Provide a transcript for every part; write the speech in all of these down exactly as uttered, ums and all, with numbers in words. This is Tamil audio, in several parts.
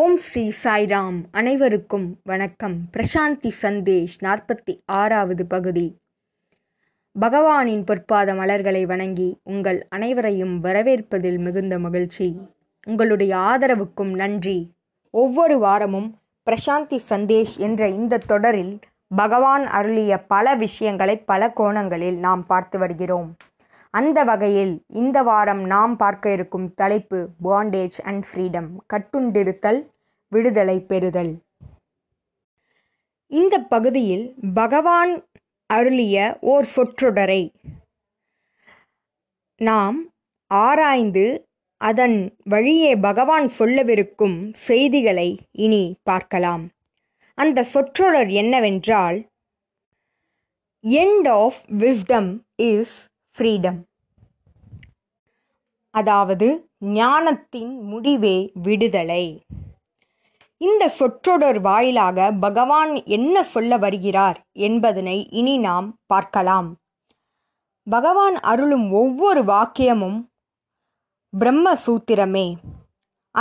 ஓம் ஸ்ரீ சாய்ராம். அனைவருக்கும் வணக்கம். பிரசாந்தி சந்தேஷ் நாற்பத்தி ஆறாவது பகுதி. பகவானின் பொற்பாத மலர்களை வணங்கி உங்கள் அனைவரையும் வரவேற்பதில் மிகுந்த மகிழ்ச்சி. உங்களுடைய ஆதரவுக்கும் நன்றி. ஒவ்வொரு வாரமும் பிரசாந்தி சந்தேஷ் என்ற இந்த தொடரில் பகவான் அருளிய பல விஷயங்களை பல கோணங்களில் நாம் பார்த்து வருகிறோம். அந்த வகையில் இந்த வாரம் நாம் பார்க்க இருக்கும் தலைப்பு பாண்டேஜ் அண்ட் ஃப்ரீடம், கட்டுண்டிருத்தல், விடுதலை பெறுதல். இந்த பகுதியில் பகவான் அருளிய ஓர் சொற்றொடரை நாம் ஆராய்ந்து அதன் வழியே பகவான் சொல்லவிருக்கும் செய்திகளை இனி பார்க்கலாம். அந்த சொற்றொடர் என்னவென்றால், end of wisdom is freedom. அதாவது ஞானத்தின் முடிவே விடுதலை. இந்த சொற்றொடர் வாயிலாக பகவான் என்ன சொல்ல வருகிறார் என்பதனை இனி நாம் பார்க்கலாம். பகவான் அருளும் ஒவ்வொரு வாக்கியமும் பிரம்மசூத்திரமே.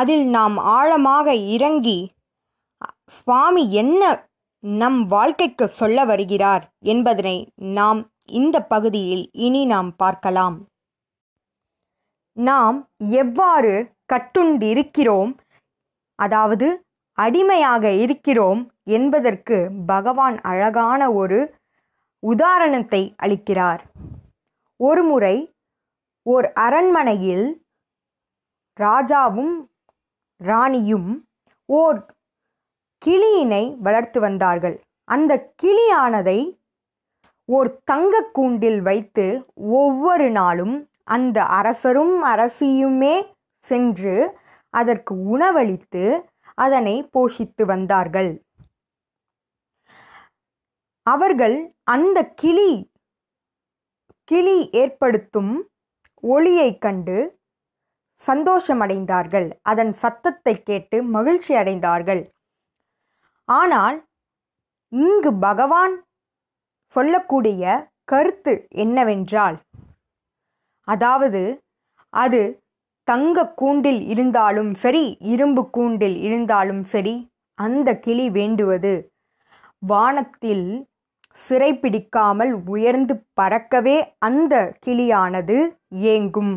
அதில் நாம் ஆழமாக இறங்கி சுவாமி என்ன நம் வாழ்க்கைக்கு சொல்ல வருகிறார் என்பதனை நாம் இந்த பகுதியில் இனி நாம் பார்க்கலாம். நாம் எவ்வாறு கட்டுண்டிருக்கிறோம், அதாவது அடிமையாக இருக்கிறோம் என்பதற்கு பகவான் அழகான ஒரு உதாரணத்தை அளிக்கிறார். ஒருமுறை ஓர் அரண்மனையில் ராஜாவும் ராணியும் ஓர் கிளியினை வளர்த்து வந்தார்கள். அந்த கிளியானதை ஓர் தங்க கூண்டில் வைத்து ஒவ்வொரு நாளும் அந்த அரசரும் அரசியுமே சென்று அதற்கு உணவளித்து அதனை போஷித்து வந்தார்கள். அவர்கள் அந்த கிளி கிளி ஏற்படுத்தும் ஒளியை கண்டு சந்தோஷமடைந்தார்கள். அதன் சத்தத்தை கேட்டு மகிழ்ச்சி அடைந்தார்கள். ஆனால் இங்கு பகவான் சொல்லக்கூடிய கருத்து என்னவென்றால், அதாவது அது தங்க கூண்டில் இருந்தாலும் சரி, இரும்பு கூண்டில் இருந்தாலும் சரி, அந்த கிளி வேண்டுவது வானத்தில் சிறை பிடிக்காமல் உயர்ந்து பறக்கவே அந்த கிளியானது ஏங்கும்.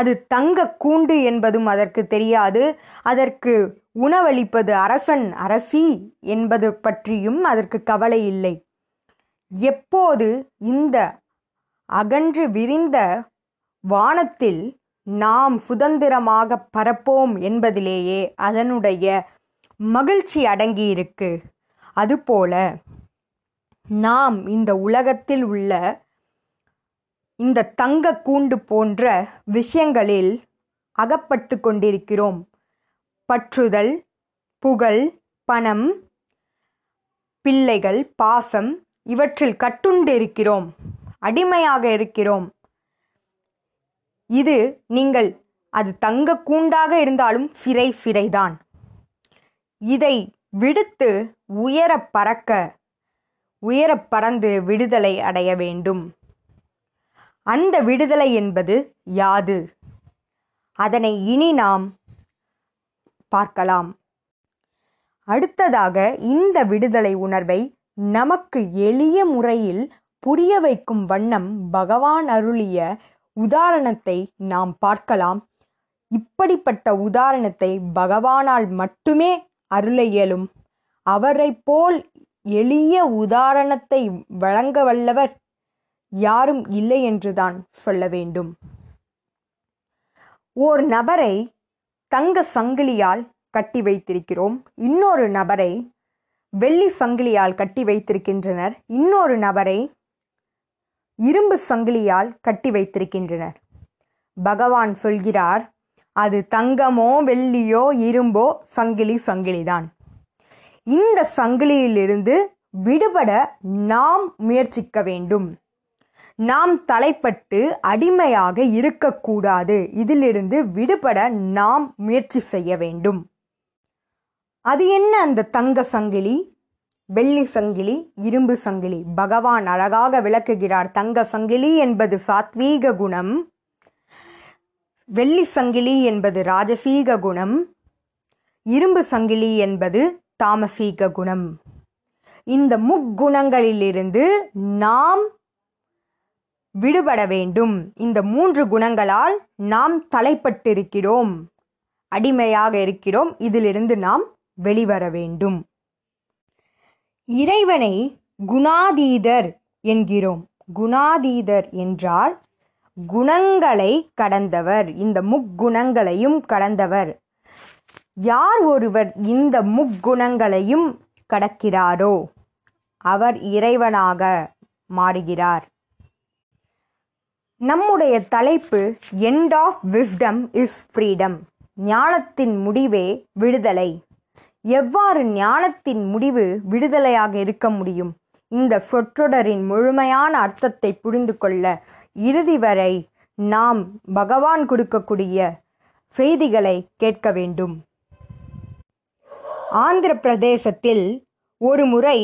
அது தங்க கூண்டு என்பதும் அதற்கு தெரியாது. அதற்கு உணவளிப்பது அரசன் அரசி என்பது பற்றியும் அதற்கு கவலை இல்லை. எப்போது இந்த அகன்று விரிந்த வானத்தில் நாம் சுதந்திரமாக பறப்போம் என்பதிலேயே அதனுடைய மகிழ்ச்சி அடங்கியிருக்கு. அதுபோல நாம் இந்த உலகத்தில் உள்ள இந்த தங்க கூண்டு போன்ற விஷயங்களில் அகப்பட்டு கொண்டிருக்கிறோம். பற்றுதல், புகழ், பணம், பிள்ளைகள், பாசம், இவற்றில் கட்டுண்டிருக்கிறோம், அடிமையாக இருக்கிறோம். இது நீங்கள் அது தங்க கூண்டாக இருந்தாலும் சிறை சிறைதான். இதை விடுத்து உயர பறக்க உயர பறந்து விடுதலை அடைய வேண்டும். அந்த விடுதலை என்பது யாது, அதனை இனி நாம் பார்க்கலாம். அடுத்ததாக இந்த விடுதலை உணர்வை நமக்கு எளிய முறையில் புரிய வைக்கும் வண்ணம் பகவான் அருளிய உதாரணத்தை நாம் பார்க்கலாம். இப்படிப்பட்ட உதாரணத்தை பகவானால் மட்டுமே அருள இயலும். அவரை போல் எளிய உதாரணத்தை வழங்க வல்லவர் யாரும் இல்லை என்றுதான் சொல்ல வேண்டும். ஓர் நபரை தங்க சங்கிலியால் கட்டி வைத்திருக்கிறோம், இன்னொரு நபரை வெள்ளி சங்கிலியால் கட்டி வைத்திருக்கின்றனர், இன்னொரு நபரை இரும்பு சங்கிலியால் கட்டி வைத்திருக்கின்றனர். பகவான் சொல்கிறார், அது தங்கமோ வெள்ளியோ இரும்போ சங்கிலி சங்கிலிதான். இந்த சங்கிலியிலிருந்து விடுபட நாம் முயற்சிக்க வேண்டும். நாம் தலைப்பட்டு அடிமையாக இருக்கக்கூடாது. இதிலிருந்து விடுபட நாம் முயற்சி செய்ய வேண்டும். அது என்ன அந்த தங்க சங்கிலி, வெள்ளி சங்கிலி, இரும்பு சங்கிலி? பகவான் அழகாக விளக்குகிறார். தங்க சங்கிலி என்பது சாத்வீக குணம், வெள்ளி சங்கிலி என்பது ராஜசீக குணம், இரும்பு சங்கிலி என்பது தாமசீக குணம். இந்த முக்குணங்களிலிருந்து நாம் விடுபட வேண்டும். இந்த மூன்று குணங்களால் நாம் தலைப்பட்டிருக்கிறோம், அடிமையாக இருக்கிறோம். இதிலிருந்து நாம் வெளிவர வேண்டும். இறைவனை குணாதீதர் என்கிறோம். குணாதீதர் என்றால் குணங்களை கடந்தவர், இந்த முக்குணங்களையும் கடந்தவர். யார் ஒருவர் இந்த முக்குணங்களையும் கடக்கிறாரோ அவர் இறைவனாக மாறுகிறார். நம்முடைய தலைப்பு end of wisdom is freedom. ஞானத்தின் முடிவே விடுதலை. எவ்வாறு ஞானத்தின் முடிவு விடுதலையாக இருக்க முடியும்? இந்த சொற்றொடரின் முழுமையான அர்த்தத்தை புரிந்து கொள்ள இறுதி வரை நாம் பகவான் கொடுக்கக்கூடிய செய்திகளை கேட்க வேண்டும். ஆந்திர பிரதேசத்தில் ஒரு முறை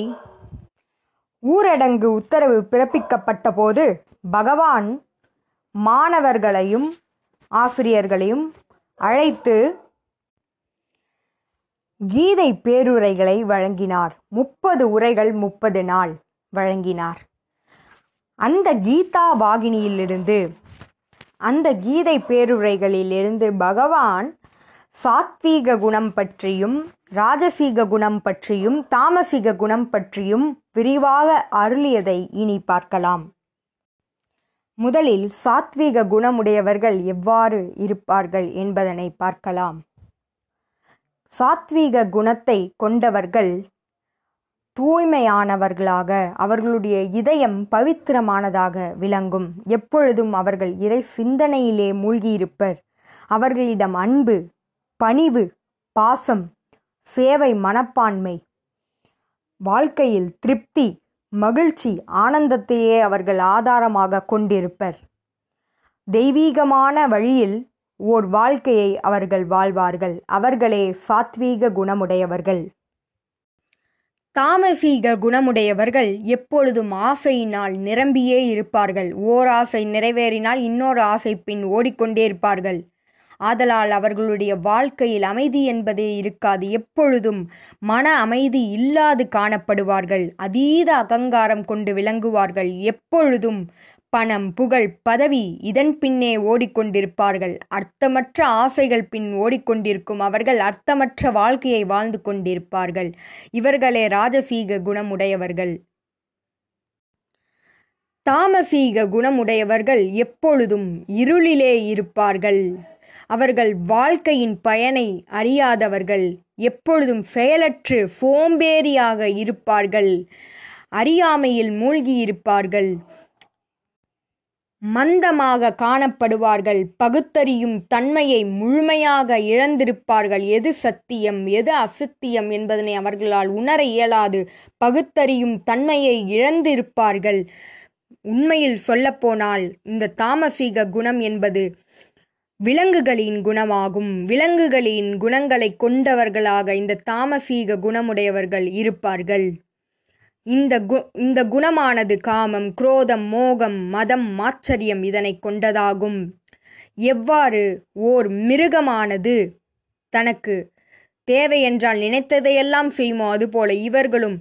ஊரடங்கு உத்தரவு பிறப்பிக்கப்பட்ட போது பகவான் மாணவர்களையும் ஆசிரியர்களையும் அழைத்து கீதை பேருரைகளை வழங்கினார். முப்பது உரைகள் முப்பது நாள் வழங்கினார். அந்த கீதா வாகினியிலிருந்து, அந்த கீதை பேருரைகளிலிருந்து பகவான் சாத்வீக குணம் பற்றியும் ராஜசீக குணம் பற்றியும் தாமசீக குணம் பற்றியும் விரிவாக அருளியதை இனி பார்க்கலாம். முதலில் சாத்வீக குணமுடையவர்கள் எவ்வாறு இருப்பார்கள் என்பதனை பார்க்கலாம். சாத்வீக குணத்தை கொண்டவர்கள் தூய்மையானவர்களாக, அவர்களுடைய இதயம் பவித்திரமானதாக விளங்கும். எப்பொழுதும் அவர்கள் இறை சிந்தனையிலே மூழ்கியிருப்பர். அவர்களிடம் அன்பு, பணிவு, பாசம், சேவை மனப்பான்மை, வாழ்க்கையில் திருப்தி, மகிழ்ச்சி, ஆனந்தத்தையே அவர்கள் ஆதாரமாக கொண்டிருப்பர். தெய்வீகமான வழியில் ஓர் வாழ்க்கையை அவர்கள் வாழ்வார்கள். அவர்களே சாத்வீக குணமுடையவர்கள். தாமசீக குணமுடையவர்கள் எப்பொழுதும் ஆசையினால் நிரம்பியே இருப்பார்கள். ஓர் ஆசை நிறைவேறினால் இன்னொரு ஆசை பின் ஓடிக்கொண்டே இருப்பார்கள். ஆதலால் அவர்களுடைய வாழ்க்கையில் அமைதி என்பதே இருக்காது. எப்பொழுதும் மன அமைதி இல்லாது காணப்படுவார்கள். அதீத அகங்காரம் கொண்டு விளங்குவார்கள். எப்பொழுதும் பணம், புகழ், பதவி இதன் பின்னே ஓடிக்கொண்டிருப்பார்கள். அர்த்தமற்ற ஆசைகள் பின் ஓடிக்கொண்டிருக்கும் அவர்கள் அர்த்தமற்ற வாழ்க்கையை வாழ்ந்து கொண்டிருப்பார்கள். இவர்களே ராஜசீக குணமுடையவர்கள். தாமசீக குணமுடையவர்கள் எப்பொழுதும் இருளிலே இருப்பார்கள். அவர்கள் வாழ்க்கையின் பயனை அறியாதவர்கள். எப்பொழுதும் செயலற்று சோம்பேறியாக இருப்பார்கள். அறியாமையில் மூழ்கியிருப்பார்கள். மந்தமாக காணப்படுவார்கள். பகுத்தறியும் தன்மையை முழுமையாக இழந்திருப்பார்கள். எது சத்தியம், எது அசத்தியம் என்பதனை அவர்களால் உணர இயலாது பகுத்தறியும் தன்மையை இழந்திருப்பார்கள். உண்மையில் சொல்லப்போனால் இந்த தாமசீக குணம் என்பது விலங்குகளின் குணமாகும். விலங்குகளின் குணங்களை கொண்டவர்களாக இந்த தாமசீக குணமுடையவர்கள் இருப்பார்கள். இந்த கு இந்த குணமானது காமம், குரோதம், மோகம், மதம், மாச்சரியம் இதனை கொண்டதாகும். எவ்வாறு ஓர் மிருகமானது தனக்கு தேவையென்றால் நினைத்ததையெல்லாம் செய்யுமோ அதுபோல இவர்களும்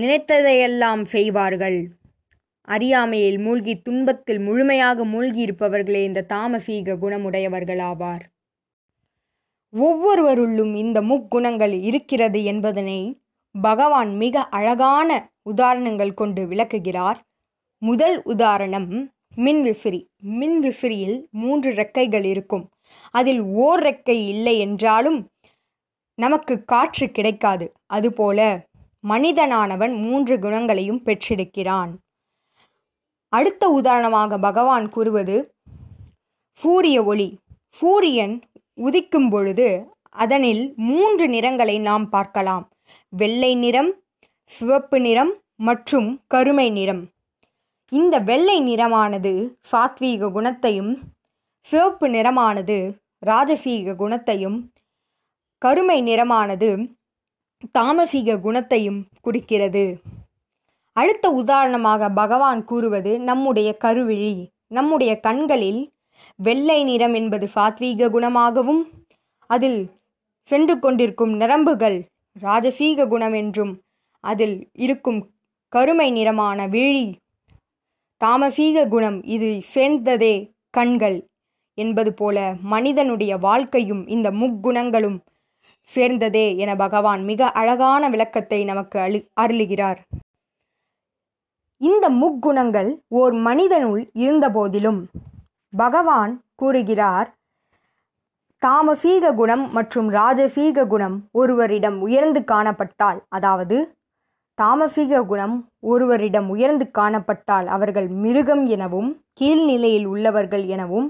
நினைத்ததையெல்லாம் செய்வார்கள். அறியாமையில் மூழ்கி துன்பத்தில் முழுமையாக மூழ்கியிருப்பவர்களே இந்த தாமசீக குணமுடையவர்களாவார். ஒவ்வொருவருள்ளும் இந்த முக்குணங்கள் இருக்கிறது என்பதனை பகவான் மிக அழகான உதாரணங்கள் கொண்டு விளக்குகிறார். முதல் உதாரணம் மின்விசிறி. மின்விசிறியில் மூன்று ரெக்கைகள் இருக்கும். அதில் ஓர் ரெக்கை இல்லை என்றாலும் நமக்கு காற்று கிடைக்காது. அதுபோல மனிதனானவன் மூன்று குணங்களையும் பெற்றிருக்கிறான். அடுத்த உதாரணமாக பகவான் கூறுவது சூரிய ஒளி. சூரியன் உதிக்கும் பொழுது அதனில் மூன்று நிறங்களை நாம் பார்க்கலாம். வெள்ளை நிறம், சிவப்பு நிறம் மற்றும் கருமை நிறம். இந்த வெள்ளை நிறமானது சாத்வீக குணத்தையும், சிவப்பு நிறமானது ராஜசீக குணத்தையும், கருமை நிறமானது தாமசீக குணத்தையும் குறிக்கிறது. அடுத்த உதாரணமாக பகவான் கூறுவது நம்முடைய கருவிழி. நம்முடைய கண்களில் வெள்ளை நிறம் என்பது சாத்வீக குணமாகவும், அதில் சென்று கொண்டிருக்கும் நரம்புகள் ராஜசீக குணம் என்றும் அதில் இருக்கும் கருமை நிறமான விழி தாமசீக குணம், இது சேர்ந்ததே கண்கள் என்பது போல மனிதனுடைய வாழ்க்கையும் இந்த முக்குணங்களும் சேர்ந்ததே என பகவான் மிக அழகான விளக்கத்தை நமக்கு அழு அருளுகிறார். இந்த முக்குணங்கள் ஓர் மனிதனுள் இருந்தபோதிலும் பகவான் கூறுகிறார், தாமசீக குணம் மற்றும் ராஜசீக குணம் ஒருவரிடம் உயர்ந்து காணப்பட்டால், அதாவது தாமசீக குணம் ஒருவரிடம் உயர்ந்து காணப்பட்டால் அவர்கள் மிருகம் எனவும் கீழ்நிலையில் உள்ளவர்கள் எனவும்,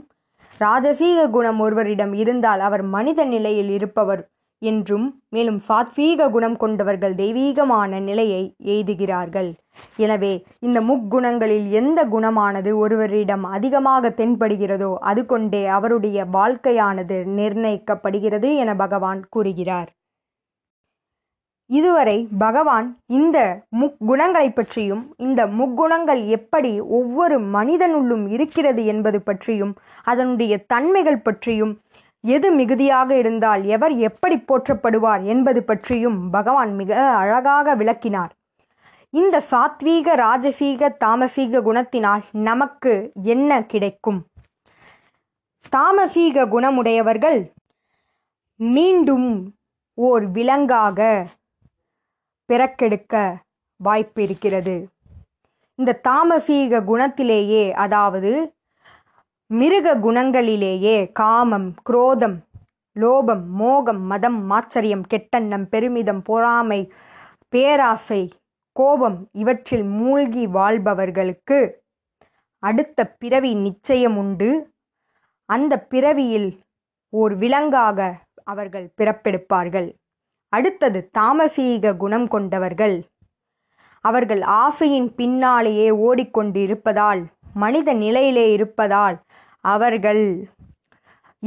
ராஜசீக குணம் ஒருவரிடம் இருந்தால் அவர் மனித நிலையில் இருப்பவர் என்றும், மேலும் சாத்வீக குணம் கொண்டவர்கள் தெய்வீகமான நிலையை எய்துகிறார்கள். எனவே இந்த முக்குணங்களில் எந்த குணமானது ஒருவரிடம் அதிகமாக தென்படுகிறதோ அது கொண்டே அவருடைய வாழ்க்கையானது நிர்ணயிக்கப்படுகிறது என பகவான் கூறுகிறார். இதுவரை பகவான் இந்த முக்குணங்களை பற்றியும் இந்த முக்குணங்கள் எப்படி ஒவ்வொரு மனிதனுள்ளும் இருக்கிறது என்பது பற்றியும் அதனுடைய தன்மைகள் பற்றியும், எது மிகுதியாக இருந்தால் எவர் எப்படி போற்றப்படுவார் என்பது பற்றியும் பகவான் மிக அழகாக விளக்கினார். இந்த சாத்வீக ராஜசீக தாமசீக குணத்தினால் நமக்கு என்ன கிடைக்கும்? தாமசீக குணமுடையவர்கள் மீண்டும் ஓர் விலங்காக பிறக்கெடுக்க வாய்ப்பு இருக்கிறது. இந்த தாமசீக குணத்திலேயே, அதாவது மிருக குணங்களிலேயே காமம், குரோதம், லோபம், மோகம், மதம், மாச்சரியம், கெட்டெண்ணம், பெருமிதம், பொறாமை, பேராசை, கோபம் இவற்றில் மூழ்கி வாழ்பவர்களுக்கு அடுத்த பிறவி நிச்சயம் உண்டு. அந்த பிறவியில் ஓர் விலங்காக அவர்கள் பிறப்பெடுப்பார்கள். அடுத்தது தாமசீக குணம் கொண்டவர்கள். அவர்கள் ஆசையின் பின்னாலேயே ஓடிக்கொண்டிருப்பதால், மனித நிலையிலே இருப்பதால் அவர்கள்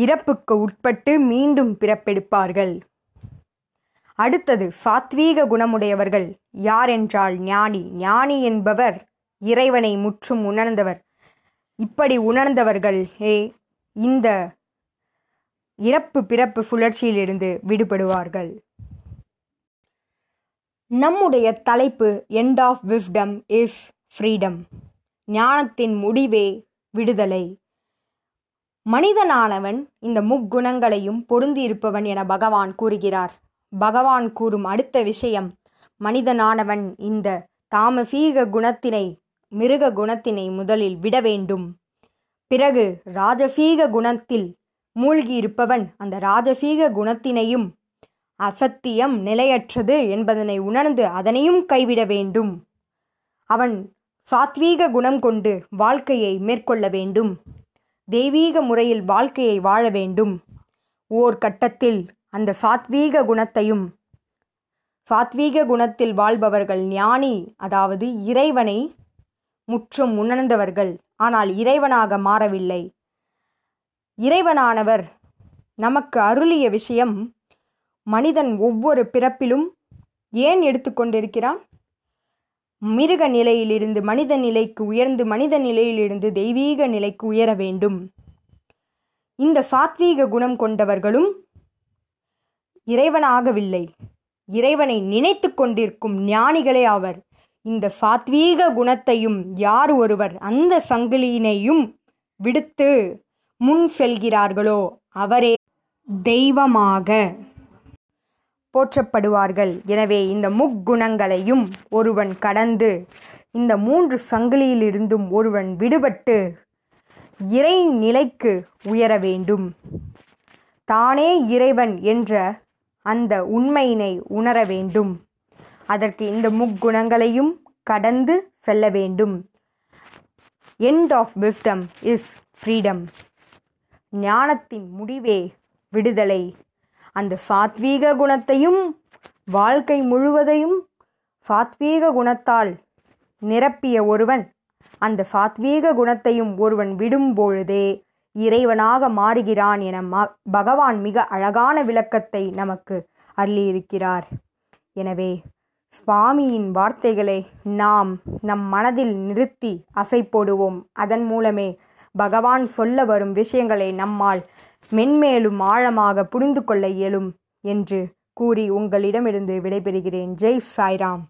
இறப்புக்கு உட்பட்டு மீண்டும் பிறப்பெடுப்பார்கள். அடுத்தது சாத்வீக குணமுடையவர்கள் யார் என்றால் ஞானி. ஞானி என்பவர் இறைவனை முற்றும் உணர்ந்தவர். இப்படி உணர்ந்தவர்கள் ஏ இந்த இறப்பு பிறப்பு சுழற்சியிலிருந்து விடுபடுவார்கள். நம்முடைய தலைப்பு end of wisdom is freedom. ஞானத்தின் முடிவே விடுதலை. மனிதனானவன் இந்த முக்குணங்களையும் பொருந்தியிருப்பவன் என பகவான் கூறுகிறார். பகவான் கூறும் அடுத்த விஷயம், மனிதனானவன் இந்த தாமசீக குணத்தினை மிருக குணத்தினை முதலில் விட வேண்டும். பிறகு ராஜசீக குணத்தில் மூழ்கியிருப்பவன் அந்த ராஜசீக குணத்தினையும் அசத்தியம் நிலையற்றது என்பதனை உணர்ந்து அதனையும் கைவிட வேண்டும். அவன் சாத்வீக குணம் கொண்டு வாழ்க்கையை மேற்கொள்ள வேண்டும். தெய்வீக முறையில் வாழ்க்கையை வாழ வேண்டும். ஓர் கட்டத்தில் அந்த சாத்வீக குணத்தையும், சாத்வீக குணத்தில் வாழ்பவர்கள் ஞானி, அதாவது இறைவனை முற்றும் உணர்ந்தவர்கள், ஆனால் இறைவனாக மாறவில்லை. இறைவனானவர் நமக்கு அருளிய விஷயம், மனிதன் ஒவ்வொரு பிறப்பிலும் ஏன் எடுத்துக்கொண்டிருக்கிறான்? மிருக நிலையிலிருந்து மனித நிலைக்கு உயர்ந்து, மனித நிலையிலிருந்து தெய்வீக நிலைக்கு உயர வேண்டும். இந்த சாத்வீக குணம் கொண்டவர்களும் இறைவனாகவில்லை. இறைவனை நினைத்து கொண்டிருக்கும் ஞானிகளே ஆவர். இந்த சாத்வீக குணத்தையும் யார் ஒருவர் அந்த சங்கிலியினையும் விடுத்து முன் செல்கிறார்களோ அவரே தெய்வமாக போற்றப்படுவார்கள். எனவே இந்த முக்குணங்களையும் ஒருவன் கடந்து, இந்த மூன்று சங்கிலியிலிருந்தும் ஒருவன் விடுபட்டு இறை நிலைக்கு உயர வேண்டும். தானே இறைவன் என்ற அந்த உண்மையினை உணர வேண்டும். அதற்கு இந்த முக்குணங்களையும் கடந்து செல்ல வேண்டும். End of wisdom is freedom. ஞானத்தின் முடிவே விடுதலை. அந்த சாத்வீக குணத்தையும் வாழ்க்கை முழுவதையும் சாத்வீக குணத்தால் நிரப்பிய ஒருவன், அந்த சாத்வீக குணத்தையும் ஒருவன் விடும்பொழுதே இறைவனாக மாறுகிறான் என பகவான் மிக அழகான விளக்கத்தை நமக்கு அருளியிருக்கிறார். எனவே சுவாமியின் வார்த்தைகளை நாம் நம் மனதில் நிறுத்தி அசை போடுவோம். அதன் மூலமே பகவான் சொல்ல வரும் விஷயங்களை நம்மால் மென்மேலும் ஆழமாக புரிந்து கொள்ள இயலும். என்று கூறி உங்களிடமிருந்து விடைபெறுகிறேன். ஜெய் சாய்ராம்.